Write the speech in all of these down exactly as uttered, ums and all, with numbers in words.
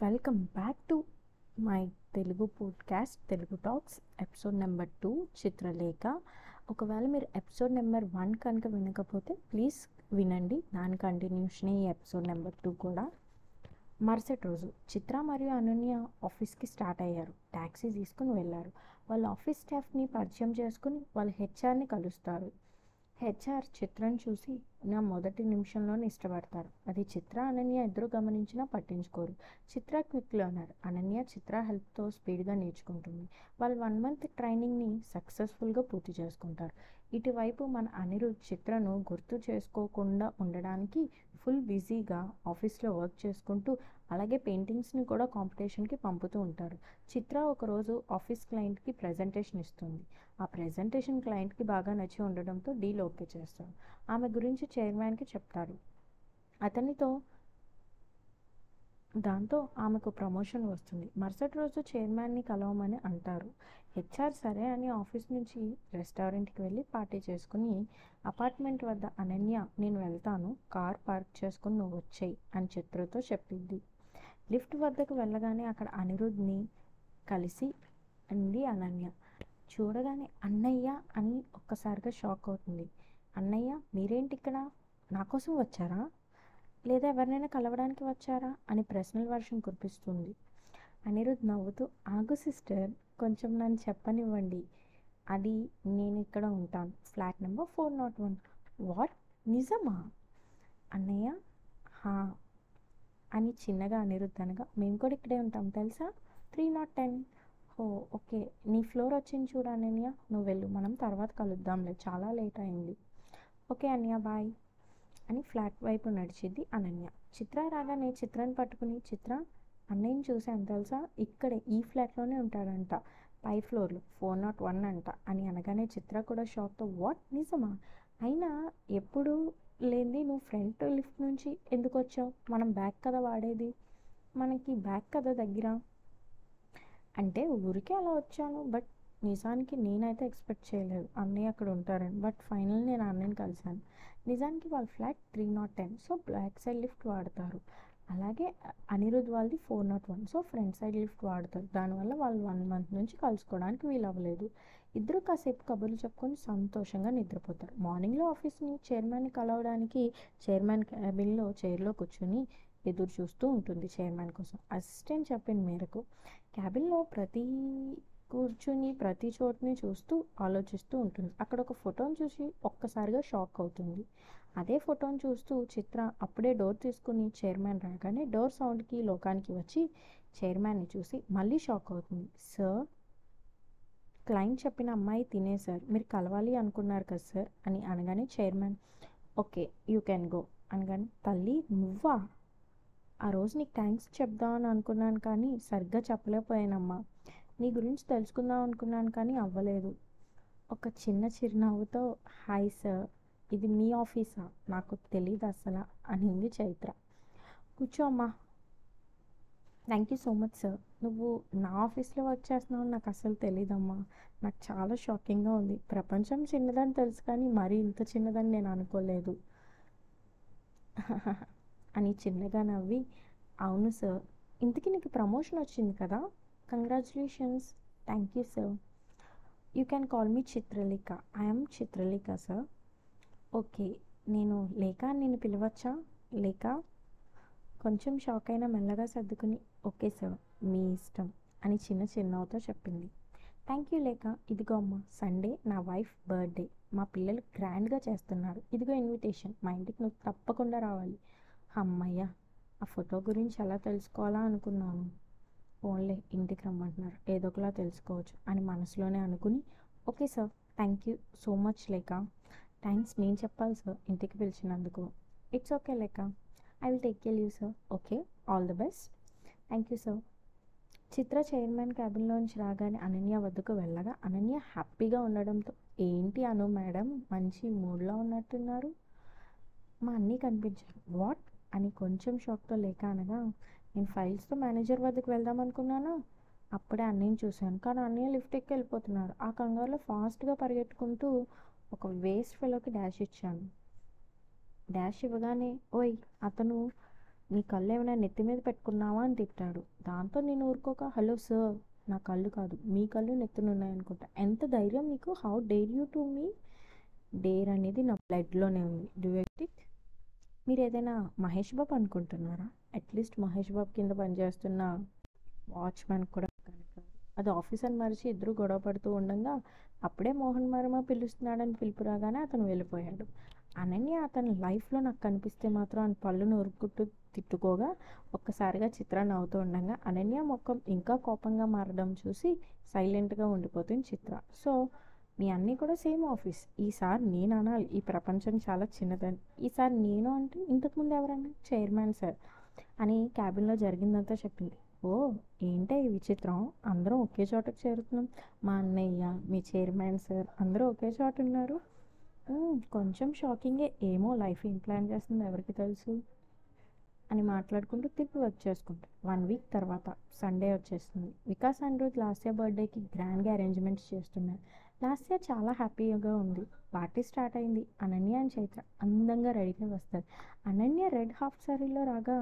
Welcome back to my Telugu podcast Telugu talks episode number two Chitralekha. ఒకవేళ మీరు episode number one కనుక వినకపోతే ప్లీజ్ వినండి, దాని కంటిన్యూషనే ఈ ఎపిసోడ్ నెంబర్ టూ కూడా. మరుసటి రోజు చిత్ర మరియు అనన్య ఆఫీస్కి స్టార్ట్ అయ్యారు. ట్యాక్సీ తీసుకుని వెళ్ళారు. వాళ్ళ ఆఫీస్ స్టాఫ్ని పరిచయం చేసుకుని వాళ్ళ హెచ్ఆర్ని కలుస్తారు. హెచ్ఆర్ చిత్రను చూసి నా మొదటి నిమిషంలోనే ఇష్టపడతారు. అది చిత్ర అనన్య ఇద్దరు గమనించినా పట్టించుకోరు. చిత్ర క్విక్ లెర్నర్, అనన్య చిత్ర హెల్ప్తో స్పీడ్గా నేర్చుకుంటుంది. వాళ్ళు వన్ మంత్ ట్రైనింగ్ని సక్సెస్ఫుల్గా పూర్తి చేసుకుంటారు. ఇటువైపు మన అనిరుద్ధ చిత్రను గుర్తు చేసుకోకుండా ఉండడానికి ఫుల్ బిజీగా ఆఫీస్లో వర్క్ చేసుకుంటూ అలాగే పెయింటింగ్స్ని కూడా కాంపిటీషన్కి పంపుతూ ఉంటారు. చిత్ర ఒకరోజు ఆఫీస్ క్లయింట్కి ప్రజెంటేషన్ ఇస్తుంది. ఆ ప్రజెంటేషన్ క్లయింట్కి బాగా నచ్చి ఉండడంతో డీల్ ఓకే చేస్తారు. ఆమె గురించి చైర్మన్కి చెప్తారు. అతనితో దాంతో ఆమెకు ప్రమోషన్ వస్తుంది. మరుసటి రోజు చైర్మన్ని కలవమని అంటారు. హెచ్ఆర్ సరే అని ఆఫీస్ నుంచి రెస్టారెంట్కి వెళ్ళి పార్టీ చేసుకుని అపార్ట్మెంట్ వద్ద అనన్య నేను వెళ్తాను, కార్ పార్క్ చేసుకుని నువ్వు వచ్చేయి అని చిత్రతో చెప్పింది. లిఫ్ట్ వద్దకు వెళ్ళగానే అక్కడ అనిరుద్ని కలిసి అంది అనన్య. చూడగానే అన్నయ్య అని ఒక్కసారిగా షాక్ అవుతుంది. అన్నయ్య మీరేంటి ఇక్కడ, నా కోసం వచ్చారా లేదా ఎవరినైనా కలవడానికి వచ్చారా అని ప్రశ్నల వర్షం కురిపిస్తుంది. అనిరుద్ధ నవ్వుతూ ఆగు సిస్టర్, కొంచెం నన్ను చెప్పనివ్వండి, అది నేను ఇక్కడ ఉంటాను, flat number four nought one. What, నిజమా అన్నయ్య? హా అని చిన్నగా అనిరుద్ధ అనగా, మేము కూడా ఇక్కడే ఉంటాం తెలుసా, three nought ten. Oh okay, నీ ఫ్లోర్ వచ్చింది చూడు అనన్య, నువ్వు వెళ్ళు, మనం తర్వాత కలుద్దాంలే, చాలా లేట్ అయింది. ఓకే అన్నయ్య బాయ్ అని ఫ్లాట్ వైపు నడిచింది అనన్య. చిత్ర రాగానే చిత్రను పట్టుకుని, చిత్ర అన్నయ్యని చూసాను తెలుసా, ఇక్కడే ఈ ఫ్లాట్లోనే ఉంటాడంట, పై ఫ్లోర్లో ఫోర్ నాట్ వన్ అంట అని అనగానే చిత్ర కూడా షాక్తో వాట్, నిజమా? అయినా ఎప్పుడు లేనిది నువ్వు ఫ్రంట్ లిఫ్ట్ నుంచి ఎందుకు వచ్చావు, మనం బ్యాక్ కదా వాడేది, మనకి బ్యాక్ కదా దగ్గర. అంటే ఊరికే అలా వచ్చాను, బట్ నిజానికి నేనైతే ఎక్స్పెక్ట్ చేయలేదు అన్నయ్య అక్కడ ఉంటారని, బట్ ఫైనల్ నేను అన్నయ్యని కలిశాను. నిజానికి వాళ్ళ flat three nought ten, so back side lift వాడతారు. అలాగే అనిరుద్ధ వాళ్ళది four nought one, so front side lift వాడతారు. దానివల్ల వాళ్ళు వన్ మంత్ నుంచి కలుసుకోవడానికి వీలు అవ్వలేదు. ఇద్దరు కాసేపు కబుర్లు చెప్పుకొని సంతోషంగా నిద్రపోతారు. మార్నింగ్లో ఆఫీస్ని చైర్మన్ని కలవడానికి చైర్మన్ క్యాబిన్లో చైర్లో కూర్చుని ఎదురు చూస్తూ ఉంటుంది చైర్మన్ కోసం. అసిస్టెంట్ చెప్పిన మేరకు క్యాబిన్లో ప్రతి కూర్చుని ప్రతి చోటుని చూస్తూ ఆలోచిస్తూ ఉంటుంది. అక్కడ ఒక ఫోటోని చూసి ఒక్కసారిగా షాక్ అవుతుంది. అదే ఫోటోని చూస్తూ చిత్ర అప్పుడే డోర్ తీసుకుని చైర్మన్ రాగానే డోర్ సౌండ్కి లోకానికి వచ్చి చైర్మన్ని చూసి మళ్ళీ షాక్ అవుతుంది. సార్, క్లయింట్ చెప్పిన అమ్మాయి తినే సార్, మీరు కలవాలి అనుకున్నారు కదా సార్ అని అనగానే chairman okay you can go అనగానే తల్లి నువ్వా, ఆ రోజు నీకు థ్యాంక్స్ చెప్దామని అనుకున్నాను కానీ సరిగ్గా చెప్పలేకపోయానమ్మా, నీ గురించి తెలుసుకుందాం అనుకున్నాను కానీ అవ్వలేదు. ఒక చిన్న చిరునవ్వుతో హాయ్ సార్, ఇది మీ ఆఫీసా, నాకు తెలియదు అసలు అనింది చైత్ర. కూర్చో అమ్మా. Thank you so much sir, నువ్వు నా ఆఫీస్లో వర్క్ చేస్తున్నావు నాకు అసలు తెలియదమ్మా, నాకు చాలా షాకింగ్గా ఉంది. ప్రపంచం చిన్నదని తెలుసు కానీ మరీ ఇంత చిన్నదని నేను అనుకోలేదు అని చిన్నగా నవ్వి అవును సార్, ఇంతకీ నీకు ప్రమోషన్ వచ్చింది కదా, congratulations. Thank you sir, you can call me Chitralekha, I'm Chitralekha sir. Okay, నేను లేఖ నేను పిలవచ్చా లేఖ, కొంచెం షాక్ అయినా మెల్లగా సర్దుకుని ఓకే సార్ మీ ఇష్టం అని చిన్న చిరునవ్వుతో చెప్పింది. థ్యాంక్ యూ లేఖ, ఇదిగో అమ్మ సండే నా వైఫ్ బర్త్డే, మా పిల్లలు గ్రాండ్గా చేస్తున్నారు, ఇదిగో ఇన్విటేషన్, మా ఇంటికి నువ్వు తప్పకుండా రావాలి. అమ్మయ్య, ఆ ఫోటో గురించి ఎలా తెలుసుకోవాలా అనుకున్నాను, ఓన్లే ఇంటికి రమ్మంటున్నారు ఏదో ఒకలా తెలుసుకోవచ్చు అని మనసులోనే అనుకుని okay sir thank you so much Lekha, thanks నేను చెప్పాలి సార్ ఇంటికి పిలిచినందుకు. It's okay Lekha, I will take care you sir. Okay all the best. Thank you sir. Chitra chairman క్యాబిన్లోంచి రాగానే అనన్య వద్దకు వెళ్ళగా అనన్య హ్యాపీగా ఉండడంతో ఏంటి అను మేడం మంచి మూడ్లో ఉన్నట్టున్నారు, మా అన్నీ కనిపించారు. వాట్ అని కొంచెం షాక్తో లేఖ అనగా, నేను ఫైల్స్తో మేనేజర్ వద్దకు వెళ్దాం అనుకున్నాను, అప్పుడే అన్నయ్యని చూశాను, కానీ అన్నయ్య లిఫ్ట్ ఎక్కి వెళ్ళిపోతున్నారు, ఆ కంగారులో ఫాస్ట్గా పరిగెట్టుకుంటూ ఒక వేస్ట్ ఫెలోకి డాష్ ఇచ్చాను. డాష్ ఇవ్వగానే ఓయ్ అతను నీ కళ్ళు ఏమైనా నెత్తి మీద పెట్టుకున్నావా అని తిట్టాడు. దాంతో నేను ఊరుకోక, హలో సార్ నా కళ్ళు కాదు మీ కళ్ళు నెత్తునున్నాయనుకుంటా, ఎంత ధైర్యం నీకు, how dare you to me, dare అనేది నా బ్లడ్లోనే ఉంది, డూ యాక్ట్ ఇట్. మీరు ఏదైనా మహేష్ బాబు అనుకుంటున్నారా? అట్లీస్ట్ మహేష్ బాబు కింద పనిచేస్తున్న వాచ్మెన్ కూడా అది ఆఫీస్ అని మరిచి ఇద్దరు గొడవ పడుతూ ఉండగా అప్పుడే మోహన్ వర్మ పిలుస్తున్నాడని పిలుపు రాగానే అతను వెళ్ళిపోయాడు. అనన్య అతని లైఫ్లో నాకు కనిపిస్తే మాత్రం ఆయన పళ్ళు నొరుక్కుంటూ తిట్టుకోగా ఒక్కసారిగా చిత్ర నవ్వుతూ ఉండగా అనన్య ముఖం ఇంకా కోపంగా మారడం చూసి సైలెంట్గా ఉండిపోతుంది చిత్ర. సో మీ అన్నీ కూడా సేమ్ ఆఫీస్, ఈసారి నేను అనాలి ఈ ప్రపంచం చాలా చిన్నదని, ఈసారి నేను అంటే ఇంతకుముందు ఎవరన్నా చైర్మన్ సార్ అని క్యాబిన్లో జరిగిందంతా చెప్పింది. ఓ ఏంటే ఈ విచిత్రం, అందరం ఒకే చోటకు చేరుతున్నాం, మా అన్నయ్య మీ చైర్మన్ సార్ అందరూ ఒకే చోట ఉన్నారు, కొంచెం షాకింగే, ఏమో లైఫ్ ఏం ప్లాన్ చేస్తుందో ఎవరికి తెలుసు అని మాట్లాడుకుంటూ తిరిగి వర్క్ చేసుకుంటాం. వన్ వీక్ తర్వాత సండే వచ్చేస్తుంది. వికాస్ అనిరుద్ధ లాస్య బర్త్డేకి గ్రాండ్గా అరేంజ్మెంట్స్ చేస్తున్నారు. లాస్య చాలా హ్యాపీగా ఉంది. పార్టీ స్టార్ట్ అయింది. అనన్య అండ్ చైత్ర అందంగా రెడీగా వస్తారు. అనన్య రెడ్ హాఫ్ సారీలో రాగా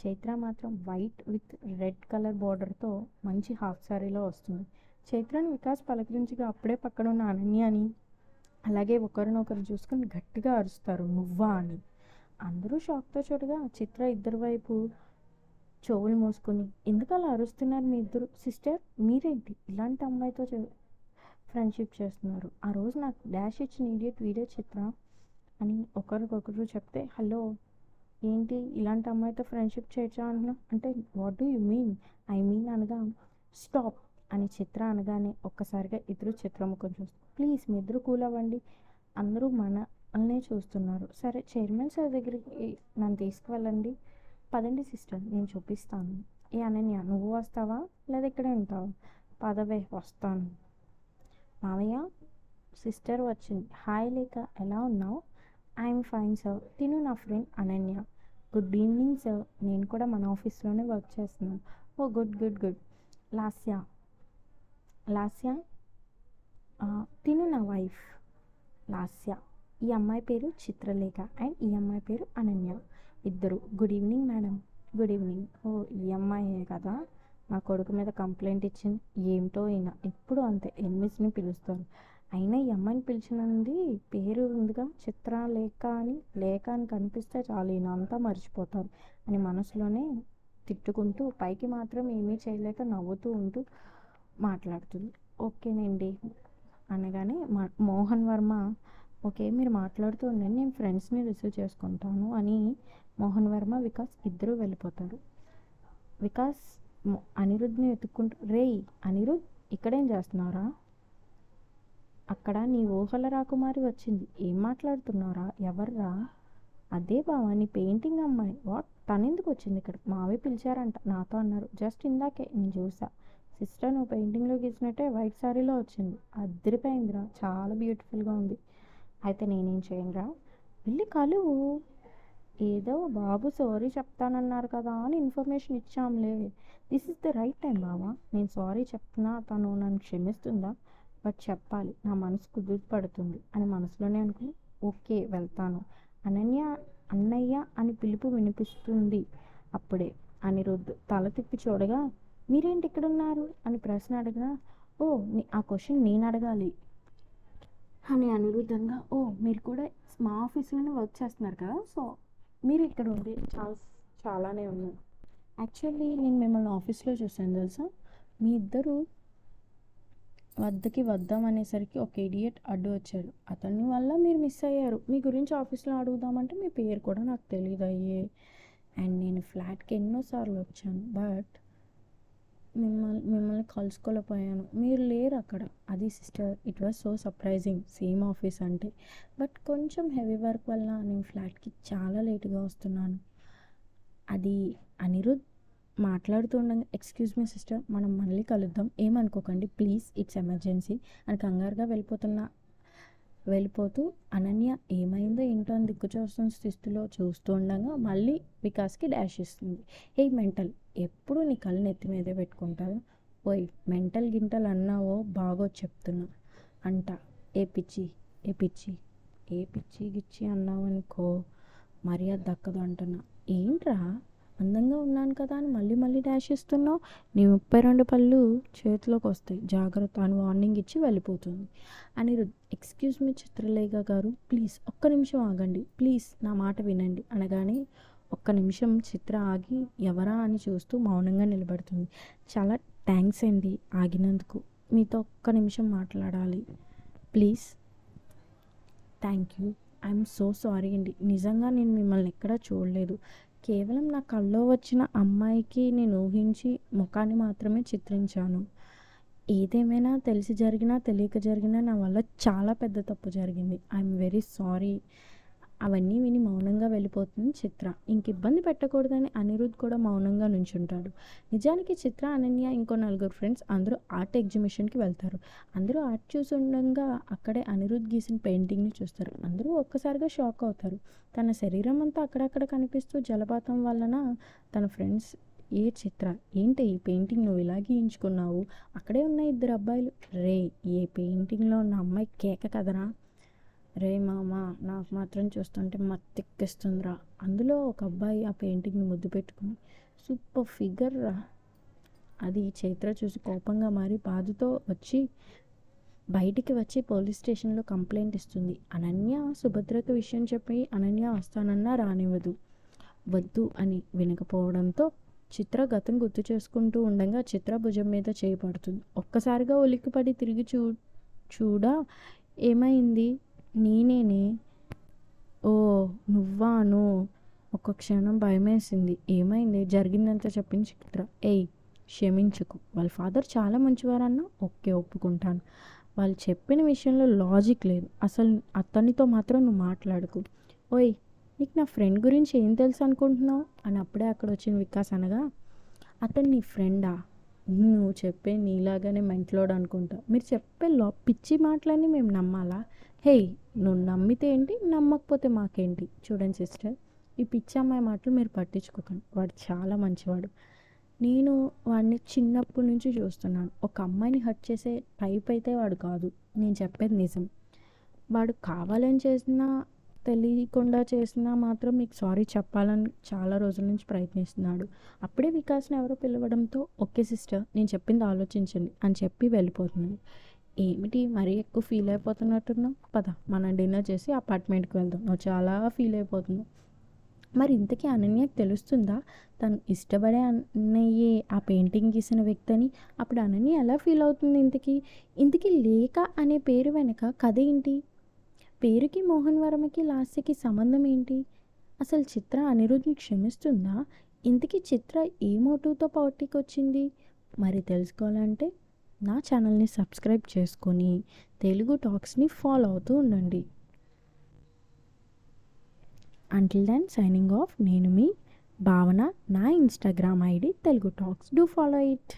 చైత్ర మాత్రం వైట్ విత్ రెడ్ కలర్ బార్డర్తో మంచి హాఫ్ సారీలో వస్తుంది. చైత్రను వికాస్ పలకరించగా అప్పుడే పక్కన ఉన్న అనన్య అని అలాగే ఒకరినొకరు చూసుకొని గట్టిగా అరుస్తారు నువ్వా అని. అందరూ షాక్తో చూడగా చిత్ర ఇద్దరు వైపు చెవులు మూసుకొని ఎందుకు అలా అరుస్తున్నారు మీ ఇద్దరు, సిస్టర్ మీరేంటి ఇలాంటి అమ్మాయితో ఫ్రెండ్షిప్ చేస్తున్నారు, ఆ రోజు నాకు డాష్ ఇచ్చిన ఇడియట్ వీడియో చిత్ర అని ఒకరికొకరు చెప్తే, హలో ఏంటి ఇలాంటి అమ్మాయితో ఫ్రెండ్షిప్ చేయొచ్చా అంటున్నా అంటే what do you mean, I mean అనగా స్టాప్ అని చిత్ర అనగానే ఒక్కసారిగా ఇద్దరు చిత్ర ముఖం చూస్తారు. ప్లీజ్ మీ ఇద్దరు కూల్ అవ్వండి, అందరూ మనల్నే చూస్తున్నారు, సరే చైర్మన్ సార్ దగ్గరికి నన్ను తీసుకువెళ్ళండి, పదండి సిస్టర్ నేను చూపిస్తాను, ఏ అనన్య నువ్వు వస్తావా లేదా ఇక్కడే ఉంటావు, పదవే వస్తాను, మావయ్య సిస్టర్ వచ్చింది, హాయ్ లేక ఎలా ఉన్నావు, ఐఎమ్ ఫైన్ సార్, తిను నా friend Ananya, good evening sir నేను కూడా మన ఆఫీస్లోనే వర్క్ చేస్తున్నాను, ఓ good good good Lasya Lasya తిను నా వైఫ్ లాస్య, ఈ అమ్మాయి పేరు చిత్రలేఖ అండ్ ఈ అమ్మాయి పేరు అనన్య, ఇద్దరు good evening madam, good evening. ఓ ఈ అమ్మాయి కదా మా కొడుకు మీద కంప్లైంట్ ఇచ్చింది, ఏమిటో అయినా ఎప్పుడు అంతే ఎనిమిస్ని పిలుస్తారు, అయినా ఈ అమ్మాయిని పిలిచినది పేరు ఉందిగా చిత్ర లేఖ అని, లేఖ అని కనిపిస్తే చాలు ఈయనంతా మర్చిపోతారు అని మనసులోనే తిట్టుకుంటూ పైకి మాత్రం ఏమీ చేయలేక నవ్వుతూ ఉంటూ మాట్లాడుతుంది. ఓకేనండి అనగానే మా మోహన్ వర్మ ఓకే మీరు మాట్లాడుతూ ఉండండి నేను ఫ్రెండ్స్ని రిసీవ్ చేసుకుంటాను అని మోహన్ వర్మ వికాస్ ఇద్దరూ వెళ్ళిపోతారు. వికాస్ అనిరుద్ని వెతుక్కుంటూ రేయ్ అనిరుద్ధ్ ఇక్కడేం చేస్తున్నారా, అక్కడ నీ ఊహల రాకుమారి వచ్చింది, ఏం మాట్లాడుతున్నారా, ఎవర్రా, అదే బావా నీ పెయింటింగ్ అమ్మాయి, వాట్ తనెందుకు వచ్చింది ఇక్కడ, మావే పిలిచారంట నాతో అన్నారు, జస్ట్ ఇందాకే నేను చూసా, సిస్టర్ నువ్వు పెయింటింగ్లో గీసినట్టే వైట్ సారీలో వచ్చింది, అదిరిపోయిందిరా చాలా బ్యూటిఫుల్గా ఉంది, అయితే నేనేం చేయనురా, వెళ్ళి కలువు, ఏదో బాబు సారీ చెప్తానన్నారు కదా అని ఇన్ఫర్మేషన్ ఇచ్చాంలే, this is the right time బావా, నేను సారీ చెప్తున్నా తను నన్ను క్షమిస్తుందా, బట్ చెప్పాలి నా మనసు కుదురు పడుతుంది అని మనసులోనే అనుకుని ఓకే వెళ్తాను. అనన్య అన్నయ్య అని పిలుపు వినిపిస్తుంది. అప్పుడే అనిరుద్ధ తల తిప్పి చూడగా మీరేంటి ఇక్కడ ఉన్నారు అని ప్రశ్న అడగగా ఓ ఆ క్వశ్చన్ నేను అడగాలి అని అనిరుద్ధంగా ఓ మీరు కూడా మా ఆఫీస్లోనే వర్క్ చేస్తున్నారు కదా, సో మీరు ఇక్కడ ఉండి చాలా చాలానే ఉన్నారు, యాక్చువల్లీ నేను మిమ్మల్ని ఆఫీస్లో చూసాను తెలుసా, మీ ఇద్దరు వద్దకి వద్దాం అనేసరికి ఒక ఇడియట్ అడ్డు వచ్చాడు, అతని వల్ల మీరు మిస్ అయ్యారు, మీ గురించి ఆఫీస్లో అడుగుదామంటే మీ పేరు కూడా నాకు తెలియదు అయ్యే, అండ్ నేను ఫ్లాట్కి ఎన్నోసార్లు వచ్చాను బట్ మిమ్మల్ని మిమ్మల్ని కలుసుకోలేకపోయాను, మీరు లేరు అక్కడ, అది sister it was so surprising, same office అంటే, బట్ కొంచెం హెవీ వర్క్ వల్ల నేను ఫ్లాట్కి చాలా లేటుగా వస్తున్నాను అది అనిరుద్ధ మాట్లాడుతూ ఉండగా ఎక్స్క్యూజ్ మీ సిస్టర్ మనం మళ్ళీ కలుద్దాం ఏమనుకోకండి ప్లీజ్ ఇట్స్ ఎమర్జెన్సీ అని కంగారుగా వెళ్ళిపోతున్నా వెళ్ళిపోతూ అనన్య ఏమైందో ఏంటో అని దిక్కుచూస్తున్న స్థితిలో చూస్తూ ఉండగా మళ్ళీ వికాస్కి డాష్ ఇస్తుంది. హే మెంటల్ ఎప్పుడు నీ కళ్ళు నెత్తి మీదే పెట్టుకుంటావు, ఓయ్ మెంటల్ గింటలు అన్నావో బాగో చెప్తున్నా అంట, ఏ పిచ్చి ఏ పిచ్చి ఏ పిచ్చి గిచ్చి అన్నావనుకో మర్యాద దక్కదు అంటున్నా ఏంట్రా అందంగా ఉన్నాను కదా అని మళ్ళీ మళ్ళీ డాష్ ఇస్తున్నావు, నీ ముప్పై రెండు పళ్ళు చేతిలోకి వస్తాయి జాగ్రత్త అని వార్నింగ్ ఇచ్చి వెళ్ళిపోతుంది. అనిరుద్ధ, ఎక్స్క్యూజ్ మీ చిత్రలేఖ గారు, ప్లీజ్ ఒక్క నిమిషం ఆగండి, ప్లీజ్ నా మాట వినండి అనగానే ఒక్క నిమిషం చిత్ర ఆగి ఎవరా అని చూస్తూ మౌనంగా నిలబడుతుంది. చాలా థ్యాంక్స్ అండి ఆగినందుకు, మీతో ఒక్క నిమిషం మాట్లాడాలి please. Thank you, I'm so sorry అండి, నిజంగా నేను మిమ్మల్ని ఎక్కడా చూడలేదు, కేవలం నా కల్లో వచ్చిన అమ్మాయికి నేను ఊహించి ముఖాన్ని మాత్రమే చిత్రించాను. ఏదేమైనా తెలిసి జరిగినా తెలియక జరిగినా నా వల్ల చాలా పెద్ద తప్పు జరిగింది, ఐఎమ్ వెరీ సారీ అవన్నీ విని మౌనంగా వెళ్ళిపోతుంది చిత్ర. ఇంక ఇబ్బంది పెట్టకూడదని అనిరుద్ధ్ కూడా మౌనంగా నుంచుంటాడు. నిజానికి చిత్ర, అనన్య, ఇంకో నలుగురు ఫ్రెండ్స్ అందరూ ఆర్ట్ ఎగ్జిబిషన్కి వెళ్తారు. అందరూ ఆర్ట్ చూస్తుండగా అక్కడే అనిరుద్ధ్ గీసిన పెయింటింగ్ని చూస్తారు. అందరూ ఒక్కసారిగా షాక్ అవుతారు. తన శరీరం అంతా అక్కడక్కడ కనిపిస్తూ జలపాతం వలన తన ఫ్రెండ్స్, ఏ చిత్ర ఏంటి ఈ పెయింటింగ్ నువ్వు ఇలా గీయించుకున్నావు, అక్కడే ఉన్న ఇద్దరు అబ్బాయిలు, రే ఏ పెయింటింగ్లో ఉన్న అమ్మాయి కేక కదరా, రే మామ నాకు మాత్రం చూస్తుంటే మత్తెక్కిస్తుందిరా, అందులో ఒక అబ్బాయి ఆ పెయింటింగ్ని ముద్దు పెట్టుకుని సూపర్ ఫిగర్ రా అది. చిత్ర చూసి కోపంగా మారి బాధతో వచ్చి బయటికి వచ్చి పోలీస్ స్టేషన్లో కంప్లైంట్ ఇస్తుంది. అనన్య సుభద్రకు విషయం చెప్పి అనన్య వస్తానన్నా రానివ్వదు, వద్దు అని వినకపోవడంతో చిత్ర గతం గుర్తు చేసుకుంటూ ఉండగా చిత్ర భుజం మీద చేయబడుతుంది. ఒక్కసారిగా ఉలిక్కిపడి తిరిగి చూ చూడా ఏమైంది, నేనేనే, ఓ నువ్వాను, ఒక్క క్షణం భయమేసింది, ఏమైంది జరిగిందంతా చెప్పింది చిత్ర. ఏయ్ క్షమించుకు, వాళ్ళ ఫాదర్ చాలా మంచివారన్నా ఓకే ఒప్పుకుంటాను, వాళ్ళు చెప్పిన విషయంలో లాజిక్ లేదు, అసలు అతనితో మాత్రం నువ్వు మాట్లాడకు, ఓయ్ నీకు నా ఫ్రెండ్ గురించి ఏం తెలుసు అనుకుంటున్నావు అని అప్పుడే అక్కడ వచ్చిన వికాస్ అనగా, అతను నీ ఫ్రెండా, నువ్వు చెప్పే నీలాగానే మెంట్లోడు అనుకుంటా, మీరు చెప్పే లో పిచ్చి మాటలని మేము నమ్మాలా, హేయ్ నువ్వు నమ్మితే ఏంటి నమ్మకపోతే మాకేంటి, చూడండి సిస్టర్ ఈ పిచ్చి అమ్మాయి మాటలు మీరు పట్టించుకోకండి, వాడు చాలా మంచివాడు, నేను వాడిని చిన్నప్పటి నుంచి చూస్తున్నాను, ఒక అమ్మాయిని హర్ట్ చేసే టైప్ అయితే వాడు కాదు, నేను చెప్పేది నిజం, వాడు కావాలని చేసినా తెలియకుండా చేసినా మాత్రం మీకు సారీ చెప్పాలని చాలా రోజుల నుంచి ప్రయత్నిస్తున్నాడు. అప్పుడే వికాస్ని ఎవరో పిలవడంతో ఓకే సిస్టర్ నేను చెప్పింది ఆలోచించండి అని చెప్పి వెళ్ళిపోతున్నాడు. ఏమిటి మరీ ఎక్కువ ఫీల్ అయిపోతున్నట్టున్నాం, పద మనం డిన్నర్ చేసి అపార్ట్మెంట్కి వెళ్దాం, నువ్వు చాలా ఫీల్ అయిపోతున్నావు. మరి ఇంతకీ అనన్యకు తెలుస్తుందా తను ఇష్టపడే అన్నయ్యే ఆ పెయింటింగ్ గీసిన వ్యక్తి అని, అప్పుడు అనన్య ఎలా ఫీల్ అవుతుంది? ఇంతకీ ఇంతకీ లేఖ అనే పేరు వెనక కథ ఏంటి, పేరుకి మోహన్ వర్మకి లాస్యకి సంబంధం ఏంటి, అసలు చిత్ర అనిరుద్ధని క్షమిస్తుందా, ఇంతకీ చిత్ర ఏ మోటివ్తో పార్టీకి వచ్చింది? మరి తెలుసుకోవాలంటే నా ఛానల్ని సబ్స్క్రైబ్ చేసుకొని తెలుగు టాక్స్ని ఫాలో అవుతూ ఉండండి. అంటిల్ దెన్ సైనింగ్ ఆఫ్, నేను మీ భావన, నా Instagram ID Telugu talks, do follow it.